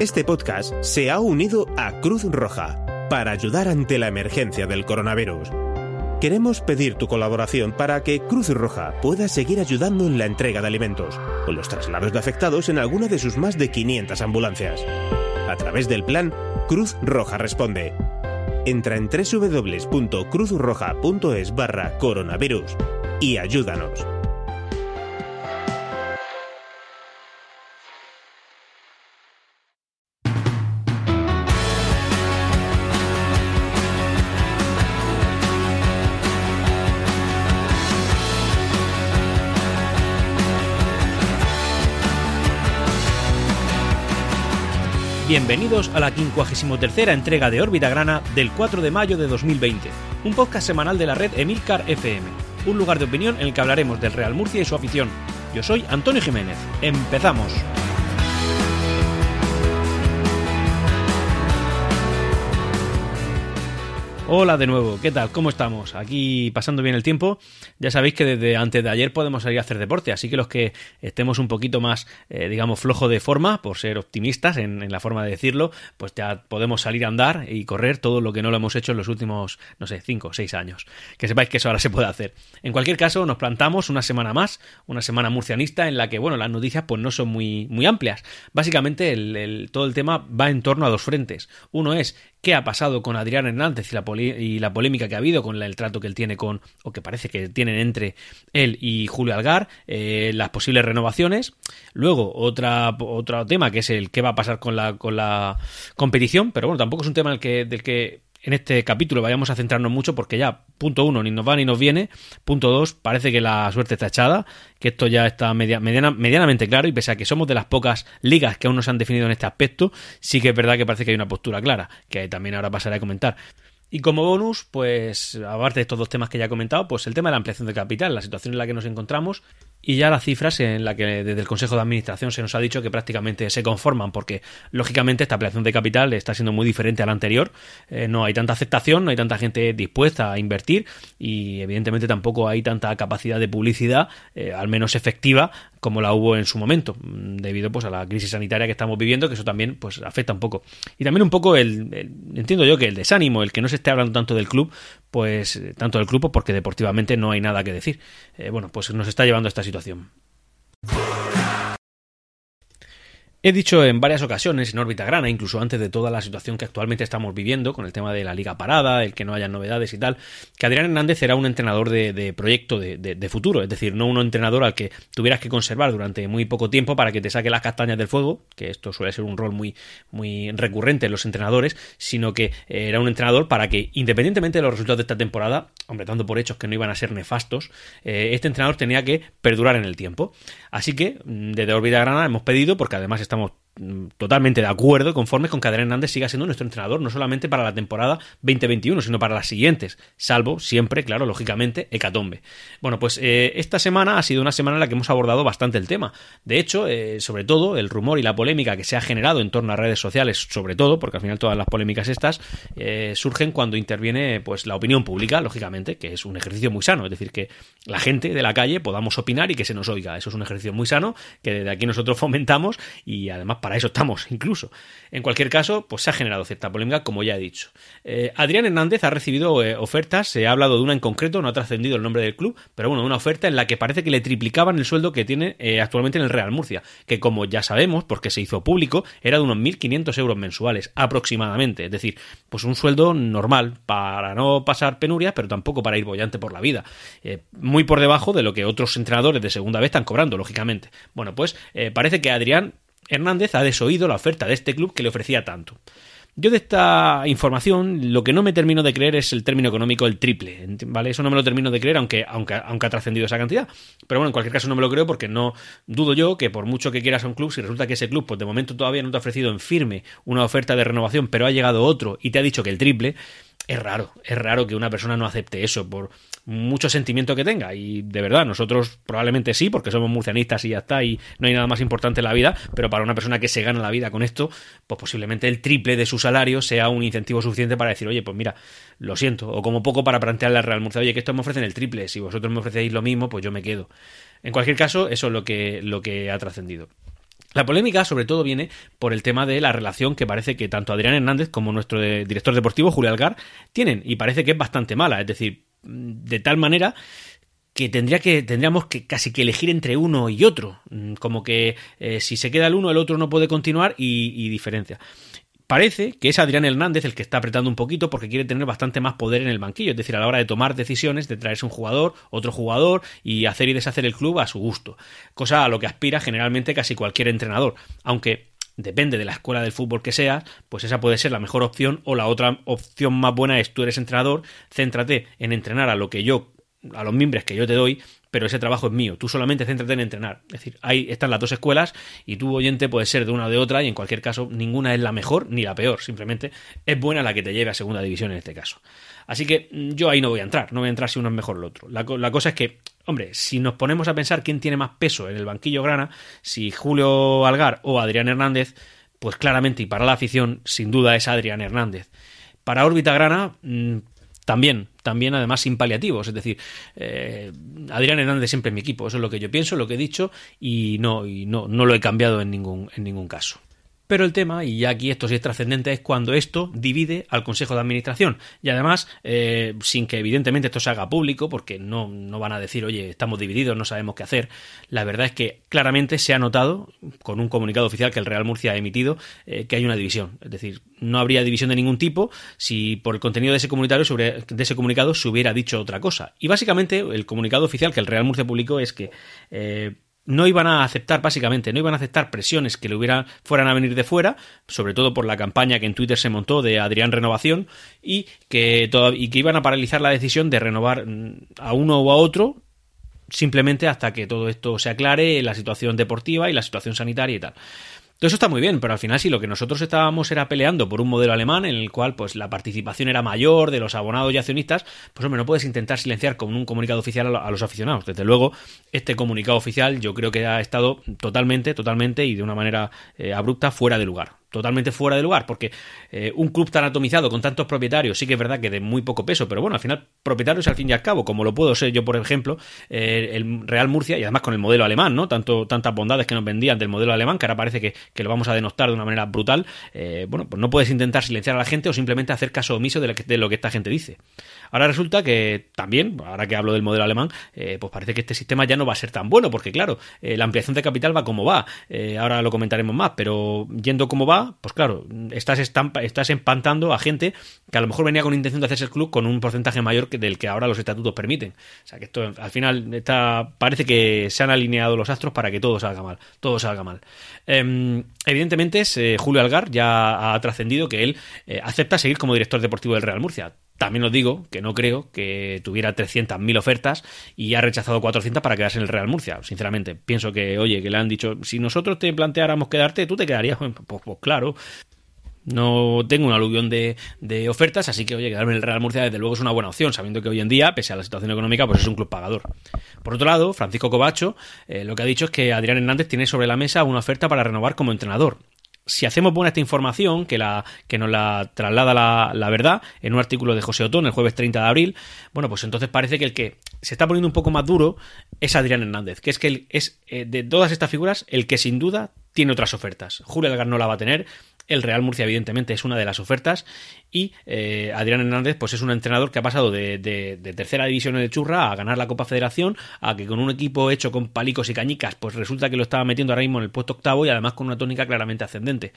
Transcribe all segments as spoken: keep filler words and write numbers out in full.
Este podcast se ha unido a Cruz Roja para ayudar ante la emergencia del coronavirus. Queremos pedir tu colaboración para que Cruz Roja pueda seguir ayudando en la entrega de alimentos o los traslados de afectados en alguna de sus más de quinientas ambulancias. A través del plan Cruz Roja Responde. Entra en www.cruzroja.es barra coronavirus y ayúdanos. Bienvenidos a la quincuagésima tercera entrega de Órbita Grana del cuatro de mayo de dos mil veinte, un podcast semanal de la red Emilcar F M, un lugar de opinión en el que hablaremos del Real Murcia y su afición. Yo soy Antonio Jiménez. ¡Empezamos! Hola de nuevo, ¿qué tal? ¿Cómo estamos? Aquí pasando bien el tiempo. Ya sabéis que desde antes de ayer podemos salir a hacer deporte, así que los que estemos un poquito más, eh, digamos, flojo de forma, por ser optimistas en, en la forma de decirlo, pues ya podemos salir a andar y correr todo lo que no lo hemos hecho en los últimos, no sé, cinco o seis años. Que sepáis que eso ahora se puede hacer. En cualquier caso, nos plantamos una semana más, una semana murcianista en la que, bueno, las noticias pues no son muy, muy amplias. Básicamente, el, el, todo el tema va en torno a dos frentes. Uno es qué ha pasado con Adrián Hernández y la, poli- y la polémica que ha habido con la, el trato que él tiene con, o que parece que tienen entre él y Julio Algar, eh, las posibles renovaciones. Luego, otra, otro tema que es el qué va a pasar con la, con la competición, pero bueno, tampoco es un tema del que, del que en este capítulo vayamos a centrarnos mucho porque ya, punto uno, ni nos va ni nos viene. Punto dos, parece que la suerte está echada, que esto ya está media, mediana, medianamente claro, y pese a que somos de las pocas ligas que aún no se han definido en este aspecto, sí que es verdad que parece que hay una postura clara, que también ahora pasaré a comentar. Y como bonus, pues aparte de estos dos temas que ya he comentado, pues el tema de la ampliación de capital, la situación en la que nos encontramos y ya las cifras en la que desde el Consejo de Administración se nos ha dicho que prácticamente se conforman porque, lógicamente, esta ampliación de capital está siendo muy diferente a la anterior. Eh, no hay tanta aceptación, no hay tanta gente dispuesta a invertir y, evidentemente, tampoco hay tanta capacidad de publicidad, eh, al menos efectiva, como la hubo en su momento, debido pues a la crisis sanitaria que estamos viviendo, que eso también pues afecta un poco. Y también un poco, el, el entiendo yo, que el desánimo, el que no se esté hablando tanto del club, pues tanto del grupo, porque deportivamente no hay nada que decir. Eh, bueno, pues nos está llevando a esta situación. He dicho en varias ocasiones en Órbita Grana, incluso antes de toda la situación que actualmente estamos viviendo, con el tema de la liga parada, el que no haya novedades y tal, que Adrián Hernández era un entrenador de, de proyecto de, de, de futuro, es decir, no un entrenador al que tuvieras que conservar durante muy poco tiempo para que te saque las castañas del fuego, que esto suele ser un rol muy, muy recurrente en los entrenadores, sino que era un entrenador para que, independientemente de los resultados de esta temporada, hombre, dando por hechos que no iban a ser nefastos, eh, este entrenador tenía que perdurar en el tiempo. Así que, desde Órbita Grana hemos pedido, porque además estamos totalmente de acuerdo, conformes con que Adrián Hernández siga siendo nuestro entrenador, no solamente para la temporada veinte veintiuno, sino para las siguientes, salvo siempre, claro, lógicamente, hecatombe. Bueno, pues eh, esta semana ha sido una semana en la que hemos abordado bastante el tema. De hecho, eh, sobre todo, el rumor y la polémica que se ha generado en torno a redes sociales, sobre todo, porque al final todas las polémicas estas eh, surgen cuando interviene pues la opinión pública, lógicamente, que es un ejercicio muy sano, es decir, que la gente de la calle podamos opinar y que se nos oiga. Eso es un ejercicio muy sano que desde aquí nosotros fomentamos y además para eso estamos incluso. En cualquier caso, pues se ha generado cierta polémica, como ya he dicho. Eh, Adrián Hernández ha recibido eh, ofertas, se ha hablado de una en concreto, no ha trascendido el nombre del club, pero bueno, una oferta en la que parece que le triplicaban el sueldo que tiene eh, actualmente en el Real Murcia, que como ya sabemos, porque se hizo público, era de unos mil quinientos euros mensuales, aproximadamente. Es decir, pues un sueldo normal, para no pasar penurias, pero tampoco para ir boyante por la vida. Eh, muy por debajo de lo que otros entrenadores de segunda vez están cobrando, lógicamente. Bueno, pues eh, parece que Adrián Hernández ha desoído la oferta de este club que le ofrecía tanto. Yo de esta información lo que no me termino de creer es el término económico, el triple, ¿vale? Eso no me lo termino de creer, aunque, aunque, aunque ha trascendido esa cantidad. Pero bueno, en cualquier caso no me lo creo porque no dudo yo que por mucho que quieras a un club, si resulta que ese club pues de momento todavía no te ha ofrecido en firme una oferta de renovación, pero ha llegado otro y te ha dicho que el triple, es raro, es raro que una persona no acepte eso por mucho sentimiento que tenga. Y de verdad, nosotros probablemente sí, porque somos murcianistas y ya está, y no hay nada más importante en la vida, pero para una persona que se gana la vida con esto, pues posiblemente el triple de su salario sea un incentivo suficiente para decir, oye, pues mira, lo siento, o como poco para plantearle al Real Murcia, oye, que esto me ofrecen el triple, si vosotros me ofrecéis lo mismo, pues yo me quedo. En cualquier caso, eso es lo que, lo que ha trascendido. La polémica, sobre todo, viene por el tema de la relación que parece que tanto Adrián Hernández como nuestro de, director deportivo, Julio Algar, tienen, y parece que es bastante mala, es decir, de tal manera que tendría que tendríamos que casi que elegir entre uno y otro, como que eh, si se queda el uno, el otro no puede continuar y, y diferencia. Parece que es Adrián Hernández el que está apretando un poquito porque quiere tener bastante más poder en el banquillo, es decir, a la hora de tomar decisiones, de traerse un jugador, otro jugador y hacer y deshacer el club a su gusto, cosa a lo que aspira generalmente casi cualquier entrenador, aunque depende de la escuela del fútbol que seas, pues esa puede ser la mejor opción, o la otra opción más buena es: tú eres entrenador, céntrate en entrenar a lo que yo, a los mimbres que yo te doy, pero ese trabajo es mío, tú solamente céntrate en entrenar. Es decir, ahí están las dos escuelas y tu oyente puede ser de una o de otra, y en cualquier caso ninguna es la mejor ni la peor, simplemente es buena la que te lleve a segunda división en este caso. Así que yo ahí no voy a entrar, no voy a entrar si uno es mejor o el otro. La, la cosa es que, hombre, si nos ponemos a pensar quién tiene más peso en el banquillo grana, si Julio Algar o Adrián Hernández, pues claramente, y para la afición, sin duda es Adrián Hernández. Para Órbita Grana, mmm, También, también además sin paliativos, es decir, eh, Adrián Hernández siempre es mi equipo, eso es lo que yo pienso, lo que he dicho, y no, y no, no lo he cambiado en ningún, en ningún caso. Pero el tema, y ya aquí esto sí es trascendente, es cuando esto divide al Consejo de Administración. Y además, eh, sin que evidentemente esto se haga público, porque no, no van a decir, oye, estamos divididos, no sabemos qué hacer. La verdad es que claramente se ha notado, con un comunicado oficial que el Real Murcia ha emitido, eh, que hay una división. Es decir, no habría división de ningún tipo si por el contenido de ese, comunitario sobre, de ese comunicado se hubiera dicho otra cosa. Y básicamente el comunicado oficial que el Real Murcia publicó es que... Eh, No iban a aceptar, básicamente, no iban a aceptar presiones que le hubieran, fueran a venir de fuera, sobre todo por la campaña que en Twitter se montó de Adrián Renovación, y que, todo, y que iban a paralizar la decisión de renovar a uno o a otro, simplemente hasta que todo esto se aclare, la situación deportiva y la situación sanitaria y tal. Todo eso está muy bien, pero al final sí, lo que nosotros estábamos era peleando por un modelo alemán en el cual pues la participación era mayor de los abonados y accionistas, pues hombre, no puedes intentar silenciar con un comunicado oficial a los aficionados. Desde luego, este comunicado oficial yo creo que ha estado totalmente, totalmente y de una manera eh, abrupta fuera de lugar. Totalmente fuera de lugar, porque eh, un club tan atomizado, con tantos propietarios, sí que es verdad que de muy poco peso, pero bueno, al final propietarios al fin y al cabo, como lo puedo ser yo, por ejemplo, eh, el Real Murcia, y además con el modelo alemán, ¿no? Tanto, tantas bondades que nos vendían del modelo alemán, que ahora parece que, que lo vamos a denostar de una manera brutal, eh, bueno, pues no puedes intentar silenciar a la gente o simplemente hacer caso omiso de, la que, de lo que esta gente dice. Ahora resulta que también, ahora que hablo del modelo alemán, eh, pues parece que este sistema ya no va a ser tan bueno, porque claro, eh, la ampliación de capital va como va, eh, ahora lo comentaremos más, pero yendo como va, pues claro, estás, estampa, estás empantando a gente que a lo mejor venía con intención de hacerse el club con un porcentaje mayor que del que ahora los estatutos permiten. O sea que esto al final está, parece que se han alineado los astros para que todo salga mal, todo salga mal. Eh, evidentemente es, eh, Julio Algar ya ha trascendido que él eh, acepta seguir como director deportivo del Real Murcia. También os digo que no creo que tuviera trescientas mil ofertas y ha rechazado cuatrocientas para quedarse en el Real Murcia. Sinceramente, pienso que, oye, que le han dicho, si nosotros te planteáramos quedarte, tú te quedarías. Pues, pues, pues claro, no tengo un aluvión de, de ofertas, así que, oye, quedarme en el Real Murcia desde luego es una buena opción, sabiendo que hoy en día, pese a la situación económica, pues es un club pagador. Por otro lado, Francisco Covacho eh, lo que ha dicho es que Adrián Hernández tiene sobre la mesa una oferta para renovar como entrenador. Si hacemos buena esta información, que, la, que nos la traslada la, la verdad en un artículo de José Otón el jueves treinta de abril, bueno, pues entonces parece que el que se está poniendo un poco más duro es Adrián Hernández, que es que él es eh, de todas estas figuras el que sin duda tiene otras ofertas. Julio Algar no la va a tener, el Real Murcia evidentemente es una de las ofertas y eh, Adrián Hernández pues es un entrenador que ha pasado de, de, de tercera división de churra a ganar la Copa Federación, a que con un equipo hecho con palicos y cañicas pues resulta que lo estaba metiendo ahora mismo en el puesto octavo y además con una tónica claramente ascendente.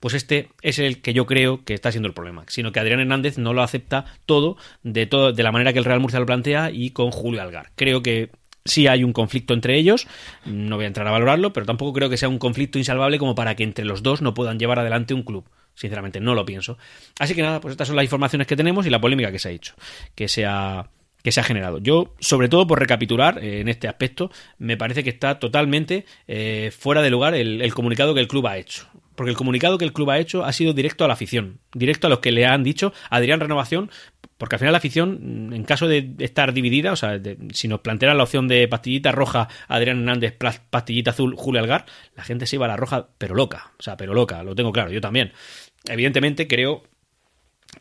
Pues este es el que yo creo que está siendo el problema, sino que Adrián Hernández no lo acepta todo de, todo, de la manera que el Real Murcia lo plantea y con Julio Algar. Creo que sí hay un conflicto entre ellos, no voy a entrar a valorarlo, pero tampoco creo que sea un conflicto insalvable como para que entre los dos no puedan llevar adelante un club. Sinceramente, no lo pienso. Así que nada, pues estas son las informaciones que tenemos y la polémica que se ha hecho, que se ha, que se ha generado. Yo, sobre todo por recapitular eh, en este aspecto, me parece que está totalmente eh, fuera de lugar el, el comunicado que el club ha hecho. Porque el comunicado que el club ha hecho ha sido directo a la afición, directo a los que le han dicho Adrián Renovación, porque al final la afición, en caso de estar dividida, o sea, de, si nos plantearan la opción de pastillita roja Adrián Hernández, pastillita azul Julio Algar, la gente se iba a la roja pero loca, o sea, pero loca, lo tengo claro, yo también. Evidentemente creo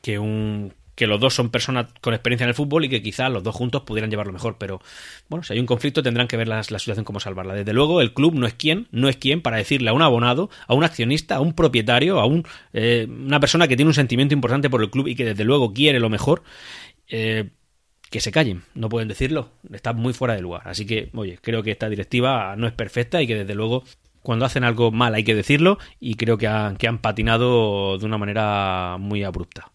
que un que los dos son personas con experiencia en el fútbol y que quizás los dos juntos pudieran llevarlo mejor, pero bueno, si hay un conflicto tendrán que ver las, la situación cómo salvarla. Desde luego el club no es quien, no es quien para decirle a un abonado, a un accionista, a un propietario, a un, eh, una persona que tiene un sentimiento importante por el club y que desde luego quiere lo mejor, eh, que se callen, no pueden decirlo, está muy fuera de lugar. Así que, oye, creo que esta directiva no es perfecta y que desde luego cuando hacen algo mal hay que decirlo, y creo que han, que han patinado de una manera muy abrupta.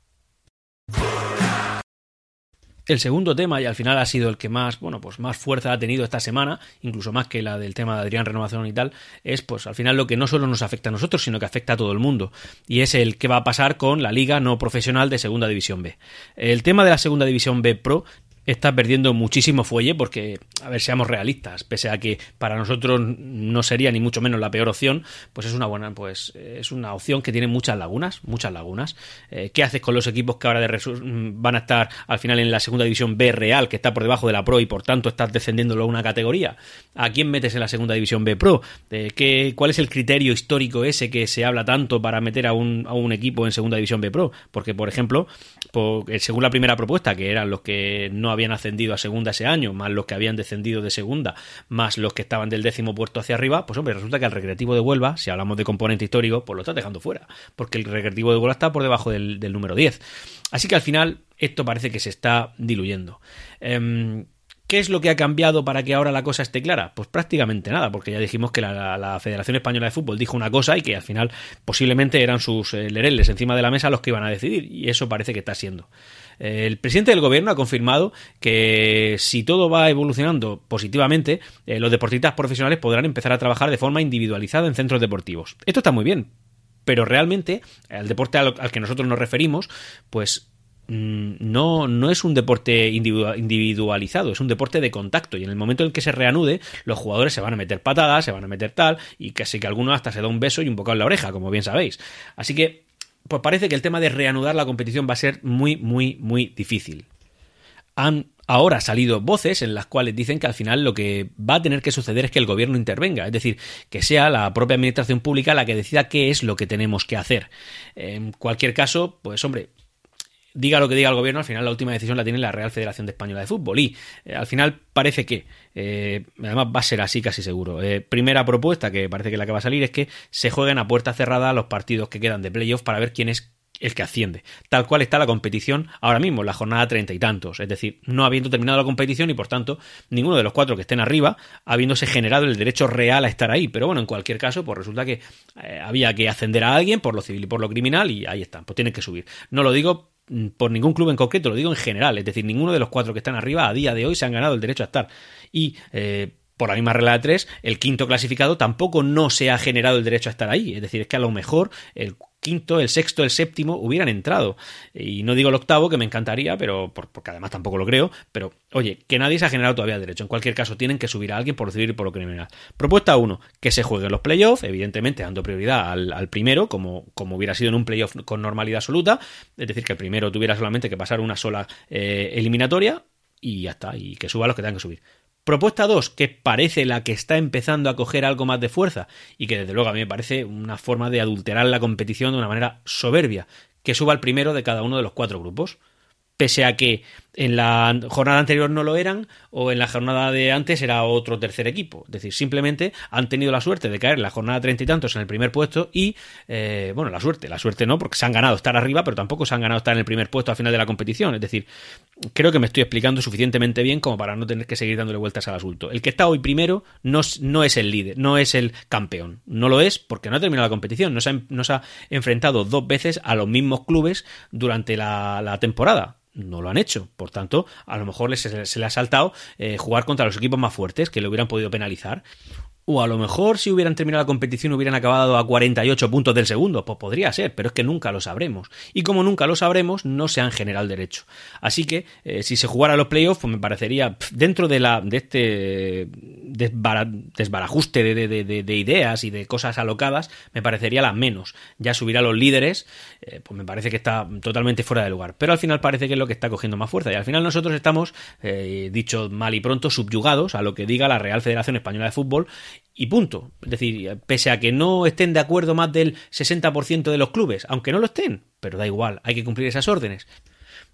El segundo tema, y al final ha sido el que más, bueno, pues más fuerza ha tenido esta semana, incluso más que la del tema de Adrián, renovación y tal, es pues al final lo que no solo nos afecta a nosotros, sino que afecta a todo el mundo, y es el que va a pasar con la Liga No Profesional de Segunda División B. El tema de la Segunda División B Pro está perdiendo muchísimo fuelle porque, a ver, seamos realistas, pese a que para nosotros no sería ni mucho menos la peor opción, pues es una buena, pues es una opción que tiene muchas lagunas, muchas lagunas. Eh, ¿qué haces con los equipos que ahora de resur- van a estar al final en la segunda división B Real, que está por debajo de la Pro y por tanto estás descendiéndolo a una categoría? ¿A quién metes en la segunda división B Pro? Eh, ¿qué, ¿Cuál es el criterio histórico ese que se habla tanto para meter a un, a un equipo en segunda división B Pro? Porque, por ejemplo, por, según la primera propuesta, que eran los que no habían ascendido a segunda ese año, más los que habían descendido de segunda, más los que estaban del décimo puerto hacia arriba, pues hombre, resulta que el Recreativo de Huelva, si hablamos de componente histórico, pues lo está dejando fuera, porque el Recreativo de Huelva está por debajo del, del número diez. Así que al final esto parece que se está diluyendo. Eh, ¿Qué es lo que ha cambiado para que ahora la cosa esté clara? Pues prácticamente nada, porque ya dijimos que la, la, la Federación Española de Fútbol dijo una cosa y que al final posiblemente eran sus eh, lereles encima de la mesa los que iban a decidir, y eso parece que está siendo. El presidente del gobierno ha confirmado que si todo va evolucionando positivamente, eh, los deportistas profesionales podrán empezar a trabajar de forma individualizada en centros deportivos. Esto está muy bien, pero realmente el deporte al, al que nosotros nos referimos, pues no, no es un deporte individualizado, es un deporte de contacto, y en el momento en el que se reanude los jugadores se van a meter patadas, se van a meter tal, y casi que alguno hasta se da un beso y un bocado en la oreja, como bien sabéis. Así que pues parece que el tema de reanudar la competición va a ser muy, muy, muy difícil. Han ahora salido voces en las cuales dicen que al final lo que va a tener que suceder es que el gobierno intervenga, es decir, que sea la propia administración pública la que decida qué es lo que tenemos que hacer. En cualquier caso, pues hombre, diga lo que diga el gobierno, al final la última decisión la tiene la Real Federación Española de Fútbol, y eh, al final parece que eh, además va a ser así casi seguro. Eh, primera propuesta que parece que la que va a salir es que se jueguen a puerta cerrada los partidos que quedan de playoff para ver quién es el que asciende, tal cual está la competición ahora mismo, la jornada treinta y tantos, es decir, no habiendo terminado la competición y por tanto ninguno de los cuatro que estén arriba habiéndose generado el derecho real a estar ahí. Pero bueno, en cualquier caso, pues resulta que eh, había que ascender a alguien por lo civil y por lo criminal, y ahí están, pues tienen que subir. No lo digo por ningún club en concreto, lo digo en general, es decir, ninguno de los cuatro que están arriba a día de hoy se han ganado el derecho a estar, y eh, por la misma regla de tres, el quinto clasificado tampoco no se ha generado el derecho a estar ahí, es decir, es que a lo mejor el quinto, el sexto, el séptimo hubieran entrado, y no digo el octavo, que me encantaría, pero porque además tampoco lo creo, pero oye, que nadie se ha generado todavía el derecho. En cualquier caso, tienen que subir a alguien por recibir y por lo criminal. Propuesta uno, que se jueguen los playoffs, evidentemente dando prioridad al, al primero, como, como hubiera sido en un playoff con normalidad absoluta, es decir, que el primero tuviera solamente que pasar una sola eh, eliminatoria y ya está, y que suba los que tengan que subir. Propuesta dos, que parece la que está empezando a coger algo más de fuerza y que desde luego a mí me parece una forma de adulterar la competición de una manera soberbia, que suba el primero de cada uno de los cuatro grupos, pese a que en la jornada anterior no lo eran, o en la jornada de antes era otro tercer equipo, es decir, simplemente han tenido la suerte de caer en la jornada treinta y tantos en el primer puesto y, eh, bueno, la suerte, la suerte no, porque se han ganado estar arriba, pero tampoco se han ganado estar en el primer puesto al final de la competición, es decir, creo que me estoy explicando suficientemente bien como para no tener que seguir dándole vueltas al asunto. El que está hoy primero no, no es el líder, no es el campeón. No lo es porque no ha terminado la competición. No se ha, no se ha enfrentado dos veces a los mismos clubes durante la, la temporada. No lo han hecho. Por tanto, a lo mejor les, se le ha saltado eh, jugar contra los equipos más fuertes que le hubieran podido penalizar. O a lo mejor si hubieran terminado la competición hubieran acabado a cuarenta y ocho puntos del segundo, pues podría ser, pero es que nunca lo sabremos. Y como nunca lo sabremos, no se han generado el derecho. Así que eh, si se jugara los playoffs, pues me parecería, pff, dentro de la de este desbara, desbarajuste de, de, de, de ideas y de cosas alocadas, me parecería la menos. Ya subir a los líderes, eh, pues me parece que está totalmente fuera de lugar. Pero al final parece que es lo que está cogiendo más fuerza. Y al final nosotros estamos, eh, dicho mal y pronto, subyugados a lo que diga la Real Federación Española de Fútbol, y punto. Es decir, pese a que no estén de acuerdo más del sesenta por ciento de los clubes, aunque no lo estén, pero da igual, hay que cumplir esas órdenes.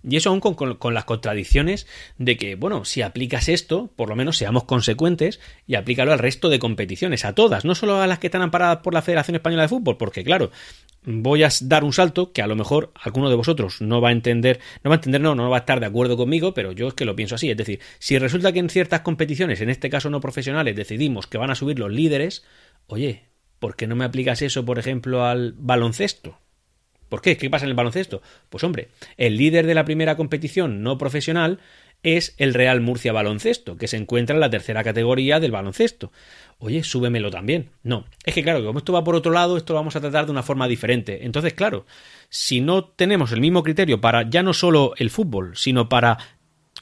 Y eso aún con, con, con las contradicciones de que, bueno, si aplicas esto, por lo menos seamos consecuentes y aplícalo al resto de competiciones, a todas, no solo a las que están amparadas por la Federación Española de Fútbol, porque claro, voy a dar un salto que a lo mejor alguno de vosotros no va a entender, no va a entender, no, no va a estar de acuerdo conmigo, pero yo es que lo pienso así, es decir, si resulta que en ciertas competiciones, en este caso no profesionales, decidimos que van a subir los líderes, oye, ¿por qué no me aplicas eso, por ejemplo, al baloncesto? ¿Por qué? ¿Qué pasa en el baloncesto? Pues hombre, el líder de la primera competición no profesional es el Real Murcia Baloncesto, que se encuentra en la tercera categoría del baloncesto. Oye, súbemelo también. No, es que claro, como esto va por otro lado, esto lo vamos a tratar de una forma diferente. Entonces, claro, si no tenemos el mismo criterio para ya no solo el fútbol, sino para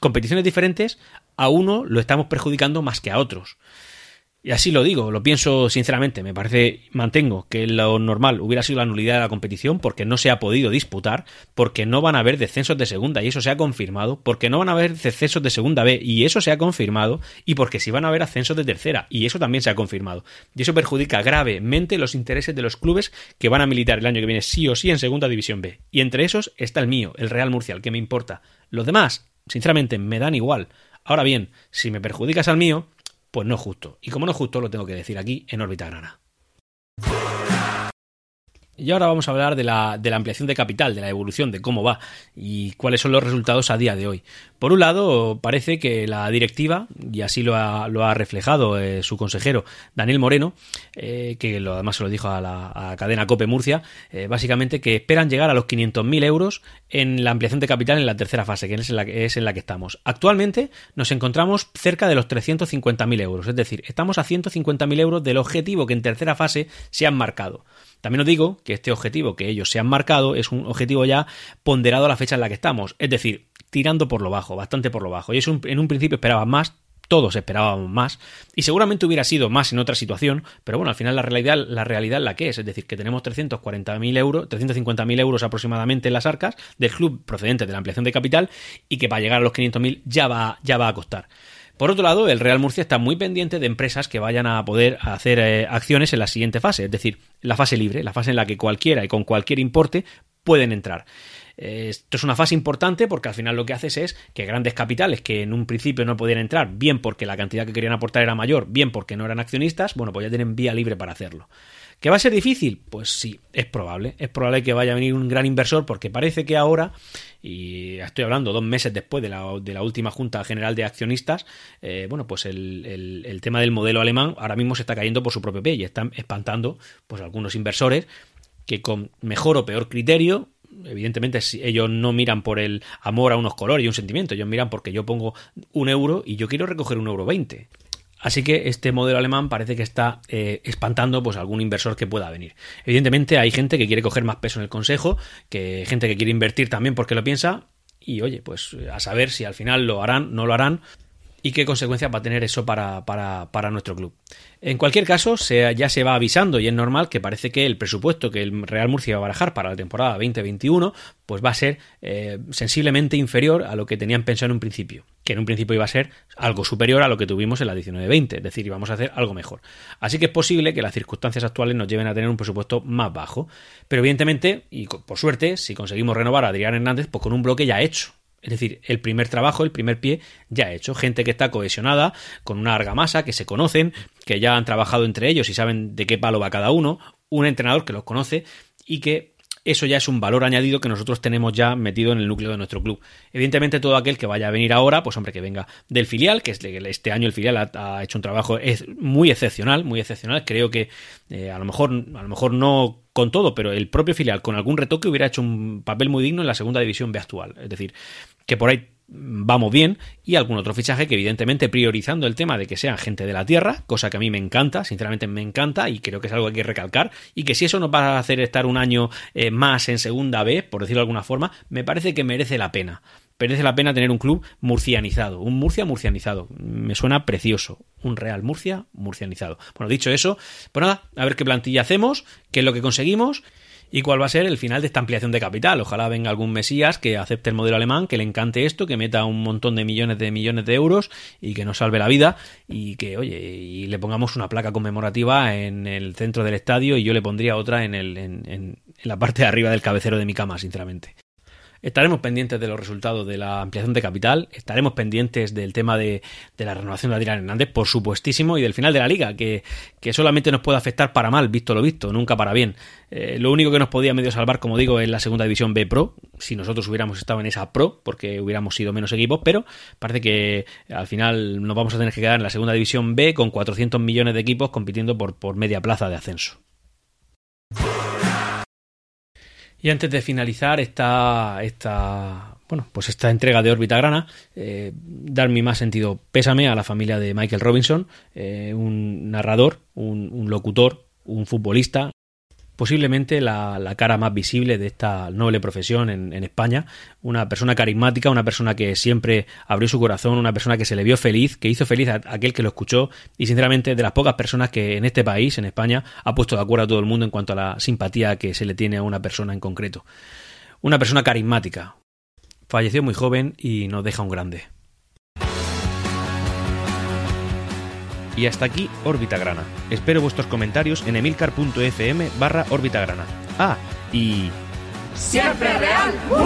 competiciones diferentes, a uno lo estamos perjudicando más que a otros. Y así lo digo, lo pienso sinceramente, me parece, mantengo que lo normal hubiera sido la nulidad de la competición porque no se ha podido disputar, porque no van a haber descensos de segunda y eso se ha confirmado, porque no van a haber descensos de segunda B y eso se ha confirmado, y porque sí van a haber ascensos de tercera y eso también se ha confirmado. Y eso perjudica gravemente los intereses de los clubes que van a militar el año que viene sí o sí en segunda división B. Y entre esos está el mío, el Real Murcia, el que me importa. Los demás, sinceramente, me dan igual. Ahora bien, si me perjudicas al mío, pues no es justo. Y como no es justo, lo tengo que decir aquí en Órbita Granada. Y ahora vamos a hablar de la, de la ampliación de capital, de la evolución, de cómo va y cuáles son los resultados a día de hoy. Por un lado, parece que la directiva, y así lo ha, lo ha reflejado eh, su consejero Daniel Moreno, eh, que lo, además se lo dijo a la a cadena COPE Murcia, eh, básicamente que esperan llegar a los quinientos mil euros en la ampliación de capital en la tercera fase, que es en la, es en la que estamos. Actualmente nos encontramos cerca de los trescientos cincuenta mil euros, es decir, estamos a ciento cincuenta mil euros del objetivo que en tercera fase se han marcado. También os digo que este objetivo que ellos se han marcado es un objetivo ya ponderado a la fecha en la que estamos, es decir, tirando por lo bajo, bastante por lo bajo. Y eso en un principio esperaban más, todos esperábamos más, y seguramente hubiera sido más en otra situación, pero bueno, al final la realidad, la realidad es la que es, es decir, que tenemos trescientos cuarenta mil euros, trescientos cincuenta mil euros aproximadamente en las arcas del club procedente de la ampliación de capital y que para llegar a los quinientos mil ya va, ya va a costar. Por otro lado, el Real Murcia está muy pendiente de empresas que vayan a poder hacer eh, acciones en la siguiente fase, es decir, la fase libre, la fase en la que cualquiera y con cualquier importe pueden entrar. Eh, esto es una fase importante porque al final lo que haces es que grandes capitales que en un principio no podían entrar, bien porque la cantidad que querían aportar era mayor, bien porque no eran accionistas, bueno, pues ya tienen vía libre para hacerlo. ¿Que va a ser difícil? Pues sí, es probable. Es probable que vaya a venir un gran inversor porque parece que ahora, y estoy hablando dos meses después de la, de la última Junta General de Accionistas, eh, bueno, pues el, el, el tema del modelo alemán ahora mismo se está cayendo por su propio pie y están espantando pues algunos inversores que con mejor o peor criterio, evidentemente ellos no miran por el amor a unos colores y un sentimiento, ellos miran porque yo pongo un euro y yo quiero recoger un euro veinte. Así que este modelo alemán parece que está eh, espantando pues algún inversor que pueda venir. Evidentemente hay gente que quiere coger más peso en el consejo, que gente que quiere invertir también porque lo piensa y oye, pues a saber si al final lo harán, no lo harán y qué consecuencias va a tener eso para, para, para nuestro club. En cualquier caso, se, ya se va avisando y es normal que parece que el presupuesto que el Real Murcia va a barajar para la temporada veinte veintiuno pues va a ser eh, sensiblemente inferior a lo que tenían pensado en un principio, que en un principio iba a ser algo superior a lo que tuvimos en la diecinueve veinte, es decir, íbamos a hacer algo mejor. Así que es posible que las circunstancias actuales nos lleven a tener un presupuesto más bajo, pero evidentemente, y por suerte, si conseguimos renovar a Adrián Hernández, pues con un bloque ya hecho. Es decir, el primer trabajo, el primer pie ya hecho. Gente que está cohesionada, con una argamasa, que se conocen, que ya han trabajado entre ellos y saben de qué palo va cada uno. Un entrenador que los conoce y que eso ya es un valor añadido que nosotros tenemos ya metido en el núcleo de nuestro club. Evidentemente todo aquel que vaya a venir ahora, pues hombre, que venga del filial, que este año el filial ha, ha hecho un trabajo muy excepcional, muy excepcional. Creo que eh, a lo mejor, a lo mejor no con todo, pero el propio filial con algún retoque hubiera hecho un papel muy digno en la segunda división B actual. Es decir, que por ahí vamos bien y algún otro fichaje que evidentemente priorizando el tema de que sean gente de la tierra, cosa que a mí me encanta, sinceramente me encanta y creo que es algo que hay que recalcar y que si eso nos va a hacer estar un año eh, más en segunda B, por decirlo de alguna forma, me parece que merece la pena. Merece la pena tener un club murcianizado, un Murcia murcianizado, me suena precioso, un Real Murcia murcianizado. Bueno, dicho eso, pues nada, a ver qué plantilla hacemos, qué es lo que conseguimos y cuál va a ser el final de esta ampliación de capital. Ojalá venga algún mesías que acepte el modelo alemán, que le encante esto, que meta un montón de millones de millones de euros y que nos salve la vida y que, oye, y le pongamos una placa conmemorativa en el centro del estadio y yo le pondría otra en, el, en, en, en la parte de arriba del cabecero de mi cama, sinceramente. Estaremos pendientes de los resultados de la ampliación de capital, estaremos pendientes del tema de, de la renovación de Adrián Hernández, por supuestísimo, y del final de la liga, que, que solamente nos puede afectar para mal, visto lo visto, nunca para bien. Eh, lo único que nos podía medio salvar, como digo, es la segunda división B Pro, si nosotros hubiéramos estado en esa Pro, porque hubiéramos sido menos equipos, pero parece que al final nos vamos a tener que quedar en la segunda división B con cuatrocientos millones de equipos compitiendo por, por media plaza de ascenso. Y antes de finalizar esta, esta, bueno, pues esta entrega de Órbita Grana, eh, dar mi más sentido pésame a la familia de Michael Robinson, eh, un narrador, un, un locutor, un futbolista, posiblemente la, la cara más visible de esta noble profesión en, en España, una persona carismática, una persona que siempre abrió su corazón, una persona que se le vio feliz, que hizo feliz a, a aquel que lo escuchó, y sinceramente de las pocas personas que en este país, en España, ha puesto de acuerdo a todo el mundo en cuanto a la simpatía que se le tiene a una persona en concreto. Una persona carismática. Falleció muy joven y nos deja un grande. Y hasta aquí Órbita Grana. Espero vuestros comentarios en emilcar punto f m barra Órbita Grana. Ah, y... ¡Siempre Real!